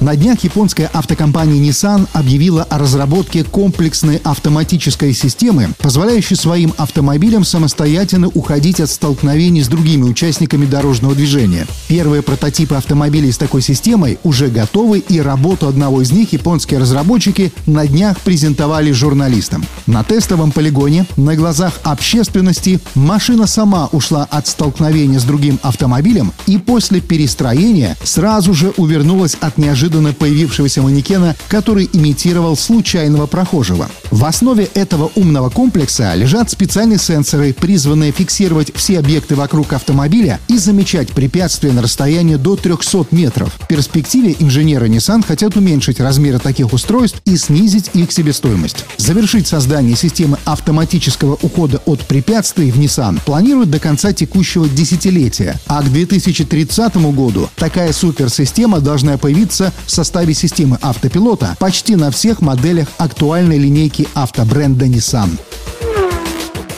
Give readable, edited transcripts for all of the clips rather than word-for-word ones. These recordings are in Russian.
На днях японская автокомпания Nissan объявила о разработке комплексной автоматической системы, позволяющей своим автомобилям самостоятельно уходить от столкновений с другими участниками дорожного движения. Первые прототипы автомобилей с такой системой уже готовы, и работу одного из них японские разработчики на днях презентовали журналистам. На тестовом полигоне, на глазах общественности, машина сама ушла от столкновения с другим автомобилем и после перестроения сразу же увернулась от неожиданности появившегося манекена, который имитировал случайного прохожего. В основе этого умного комплекса лежат специальные сенсоры, призванные фиксировать все объекты вокруг автомобиля и замечать препятствия на расстоянии до 300 метров. В перспективе инженеры Nissan хотят уменьшить размеры таких устройств и снизить их себестоимость. Завершить создание системы автоматического ухода от препятствий в Nissan планируют до конца текущего десятилетия, а к 2030 году такая суперсистема должна появиться в составе системы автопилота почти на всех моделях актуальной линейки автобренда Nissan.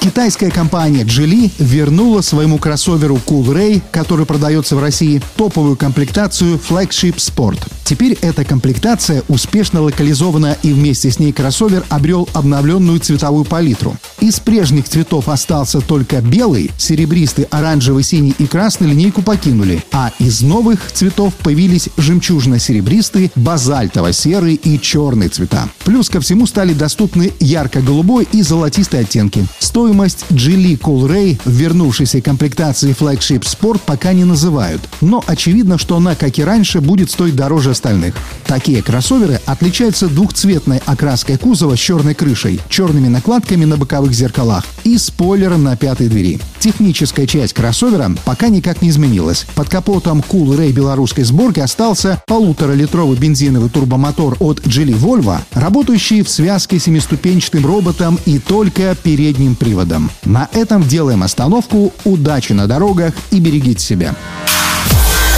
Китайская компания Geely вернула своему кроссоверу Coolray, который продается в России, топовую комплектацию Flagship Sport. Теперь эта комплектация успешно локализована, и вместе с ней кроссовер обрел обновленную цветовую палитру. Из прежних цветов остался только белый, серебристый, оранжевый, синий и красный линейку покинули, а из новых цветов появились жемчужно-серебристый, базальтово-серый и черный цвета. Плюс ко всему стали доступны ярко-голубой и золотистые оттенки. Стоимость Geely Coolray в вернувшейся комплектации Flagship Sport пока не называют, но очевидно, что она, как и раньше, будет стоить дороже остальных. Такие кроссоверы отличаются двухцветной окраской кузова с черной крышей, черными накладками на боковых зеркалах и спойлером на пятой двери. Техническая часть кроссовера пока никак не изменилась. Под капотом Coolray белорусской сборки остался 1,5-литровый бензиновый турбомотор от Geely Volvo, работающий в связке с 7-ступенчатым роботом и только передним приводом. На этом делаем остановку. Удачи на дорогах и берегите себя.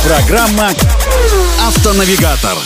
Программа «Автонавигатор».